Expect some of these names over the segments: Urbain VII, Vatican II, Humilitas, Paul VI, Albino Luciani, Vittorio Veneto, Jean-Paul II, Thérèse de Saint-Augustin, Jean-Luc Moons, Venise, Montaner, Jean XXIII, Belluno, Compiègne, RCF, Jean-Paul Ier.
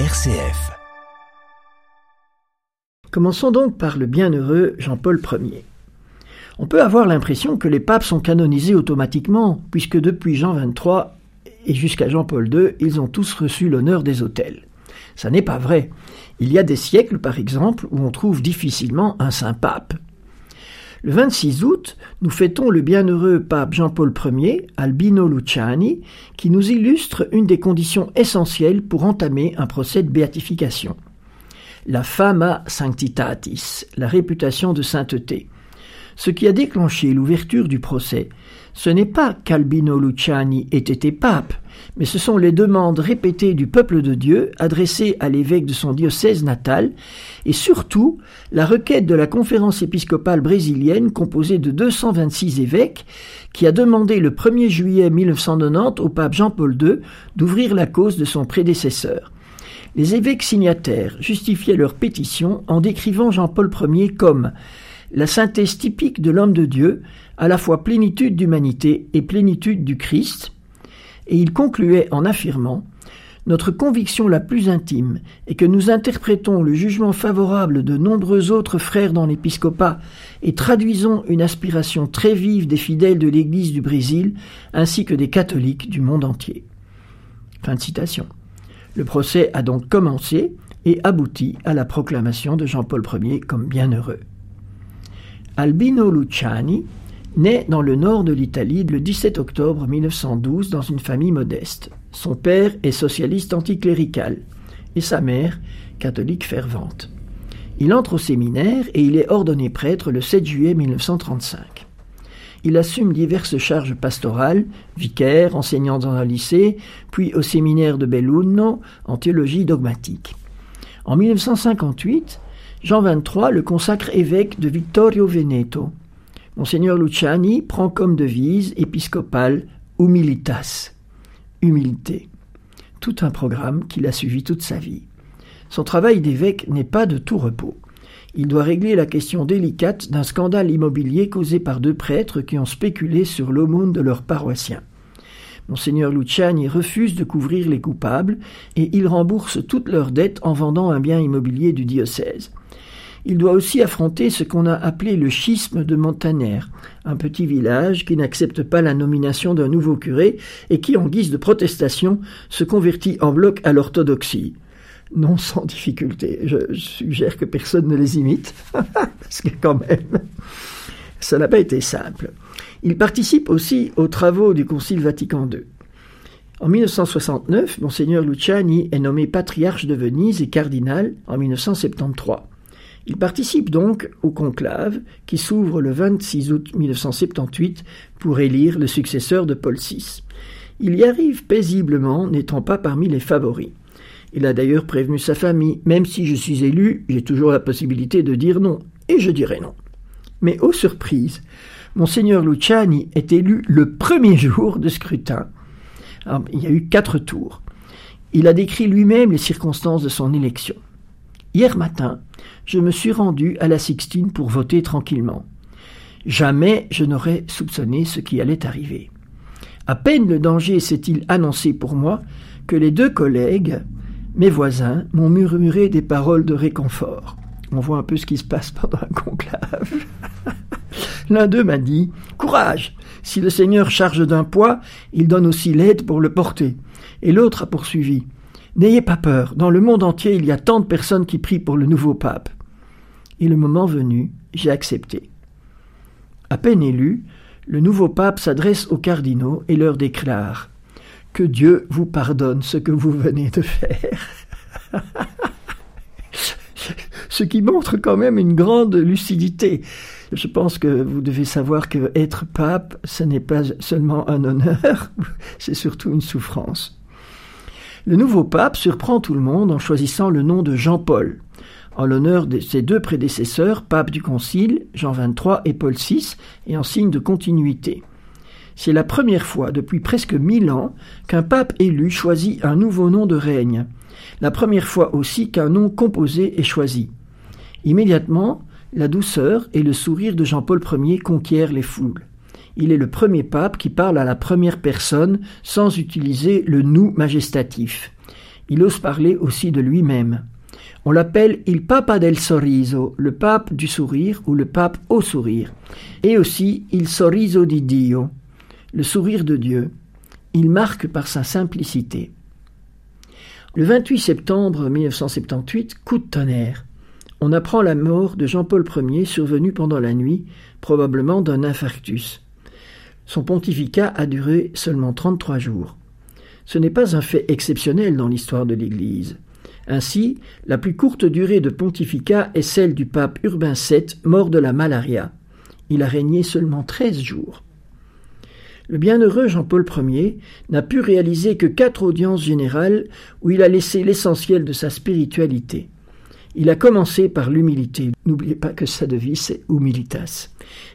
RCF. Commençons donc par le bienheureux Jean-Paul Ier. On peut avoir l'impression que les papes sont canonisés automatiquement, puisque depuis Jean XXIII et jusqu'à Jean-Paul II, ils ont tous reçu l'honneur des autels. Ça n'est pas vrai. Il y a des siècles, par exemple, où on trouve difficilement un saint pape. Le 26 août, nous fêtons le bienheureux pape Jean-Paul Ier, Albino Luciani, qui nous illustre une des conditions essentielles pour entamer un procès de béatification. La fama sanctitatis, la réputation de sainteté. Ce qui a déclenché l'ouverture du procès, ce n'est pas qu'Albino Luciani ait été pape, mais ce sont les demandes répétées du peuple de Dieu adressées à l'évêque de son diocèse natal et surtout la requête de la conférence épiscopale brésilienne composée de 226 évêques qui a demandé le 1er juillet 1990 au pape Jean-Paul II d'ouvrir la cause de son prédécesseur. Les évêques signataires justifiaient leur pétition en décrivant Jean-Paul Ier comme la synthèse typique de l'homme de Dieu, à la fois plénitude d'humanité et plénitude du Christ, et il concluait en affirmant « Notre conviction la plus intime est que nous interprétons le jugement favorable de nombreux autres frères dans l'épiscopat et traduisons une aspiration très vive des fidèles de l'Église du Brésil ainsi que des catholiques du monde entier. » Fin de citation. Le procès a donc commencé et aboutit à la proclamation de Jean-Paul Ier comme bienheureux. Albino Luciani naît dans le nord de l'Italie le 17 octobre 1912 dans une famille modeste. Son père est socialiste anticlérical et sa mère, catholique fervente. Il entre au séminaire et il est ordonné prêtre le 7 juillet 1935. Il assume diverses charges pastorales, vicaire, enseignant dans un lycée, puis au séminaire de Belluno en théologie dogmatique. En 1958, Jean XXIII le consacre évêque de Vittorio Veneto. Monseigneur Luciani prend comme devise épiscopale Humilitas, humilité. Tout un programme qu'il a suivi toute sa vie. Son travail d'évêque n'est pas de tout repos. Il doit régler la question délicate d'un scandale immobilier causé par deux prêtres qui ont spéculé sur l'aumône de leurs paroissiens. Monseigneur Luciani refuse de couvrir les coupables et il rembourse toutes leurs dettes en vendant un bien immobilier du diocèse. Il doit aussi affronter ce qu'on a appelé le schisme de Montaner, un petit village qui n'accepte pas la nomination d'un nouveau curé et qui, en guise de protestation, se convertit en bloc à l'orthodoxie. Non sans difficulté. Je suggère que personne ne les imite, parce que quand même, ça n'a pas été simple. Il participe aussi aux travaux du Concile Vatican II. En 1969, Monseigneur Luciani est nommé patriarche de Venise et cardinal en 1973. Il participe donc au conclave qui s'ouvre le 26 août 1978 pour élire le successeur de Paul VI. Il y arrive paisiblement, n'étant pas parmi les favoris. Il a d'ailleurs prévenu sa famille « Même si je suis élu, j'ai toujours la possibilité de dire non, et je dirai non ». Mais aux surprises, Monseigneur Luciani est élu le premier jour de scrutin. Alors, il y a eu 4 tours. Il a décrit lui-même les circonstances de son élection. « Hier matin, je me suis rendu à la Sixtine pour voter tranquillement. Jamais je n'aurais soupçonné ce qui allait arriver. À peine le danger s'est-il annoncé pour moi que les deux collègues, mes voisins, m'ont murmuré des paroles de réconfort. » On voit un peu ce qui se passe pendant un conclave. L'un d'eux m'a dit « Courage ! Si le Seigneur charge d'un poids, il donne aussi l'aide pour le porter. » Et l'autre a poursuivi « N'ayez pas peur, dans le monde entier, il y a tant de personnes qui prient pour le nouveau pape. » Et le moment venu, j'ai accepté. À peine élu, le nouveau pape s'adresse aux cardinaux et leur déclare « Que Dieu vous pardonne ce que vous venez de faire. » Ce qui montre quand même une grande lucidité. Je pense que vous devez savoir qu'être pape, ce n'est pas seulement un honneur, c'est surtout une souffrance. Le nouveau pape surprend tout le monde en choisissant le nom de Jean-Paul, en l'honneur de ses deux prédécesseurs, pape du Concile, Jean XXIII et Paul VI, et en signe de continuité. C'est la première fois depuis presque 1000 ans qu'un pape élu choisit un nouveau nom de règne. La première fois aussi qu'un nom composé est choisi. Immédiatement, la douceur et le sourire de Jean-Paul Ier conquièrent les foules. Il est le premier pape qui parle à la première personne sans utiliser le « nous » majestatif. il ose parler aussi de lui-même. On l'appelle « il papa del sorriso », le pape du sourire ou le pape au sourire, et aussi « il sorriso di Dio », le sourire de Dieu. Il marque par sa simplicité. Le 28 septembre 1978, coup de tonnerre. On apprend la mort de Jean-Paul Ier, survenue pendant la nuit, probablement d'un infarctus. Son pontificat a duré seulement 33 jours. Ce n'est pas un fait exceptionnel dans l'histoire de l'Église. Ainsi, la plus courte durée de pontificat est celle du pape Urbain VII, mort de la malaria. Il a régné seulement 13 jours. Le bienheureux Jean-Paul Ier n'a pu réaliser que 4 audiences générales où il a laissé l'essentiel de sa spiritualité. Il a commencé par l'humilité, n'oubliez pas que sa devise c'est Humilitas,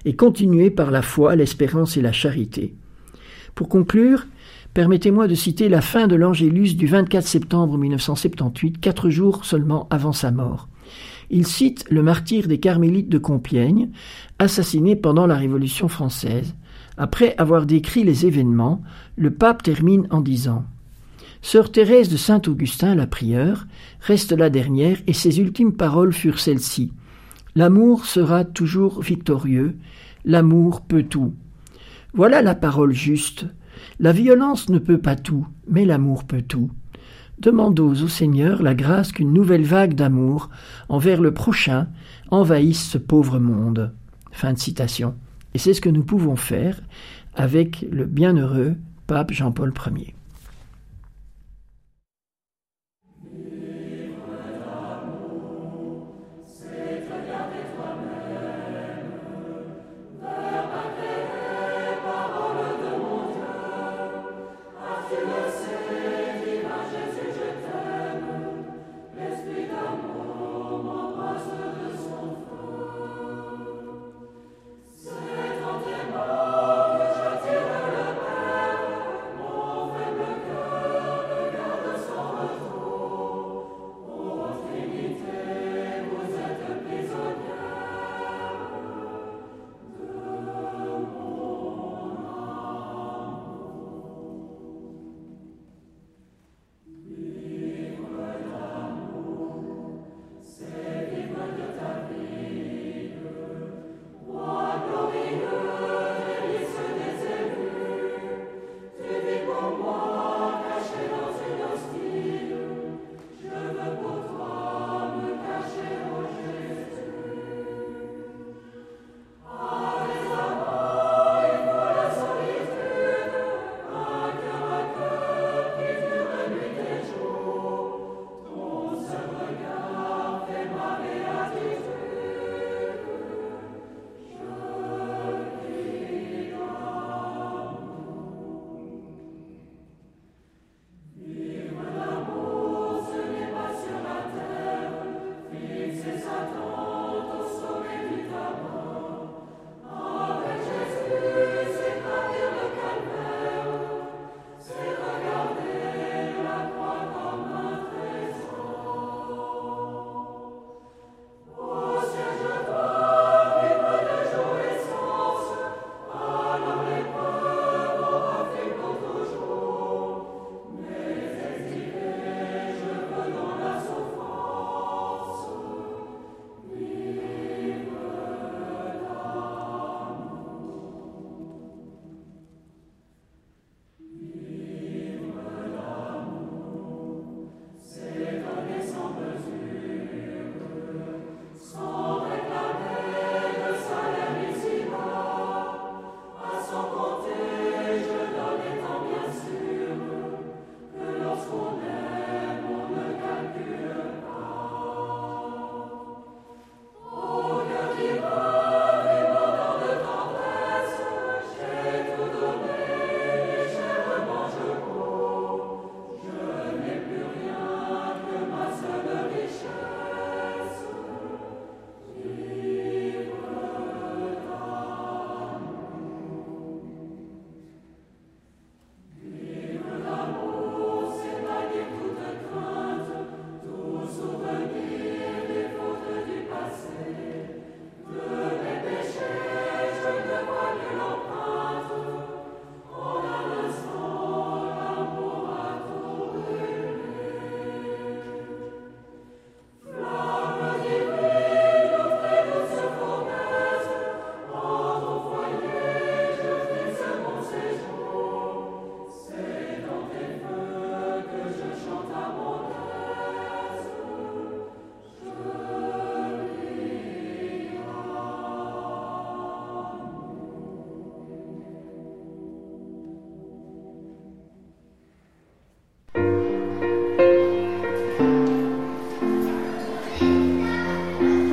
et continué par la foi, l'espérance et la charité. Pour conclure, permettez-moi de citer la fin de l'Angélus du 24 septembre 1978, 4 jours seulement avant sa mort. Il cite le martyr des Carmélites de Compiègne, assassiné pendant la Révolution française. Après avoir décrit les événements, le pape termine en disant « Sœur Thérèse de Saint-Augustin, la prieure, reste la dernière et ses ultimes paroles furent celles-ci. L'amour sera toujours victorieux, l'amour peut tout. Voilà la parole juste. La violence ne peut pas tout, mais l'amour peut tout. Demandons au Seigneur la grâce qu'une nouvelle vague d'amour envers le prochain envahisse ce pauvre monde. » Fin de citation. Et c'est ce que nous pouvons faire avec le bienheureux pape Jean-Paul Ier.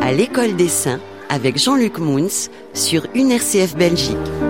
à l'école des saints avec Jean-Luc Moons sur une RCF Belgique.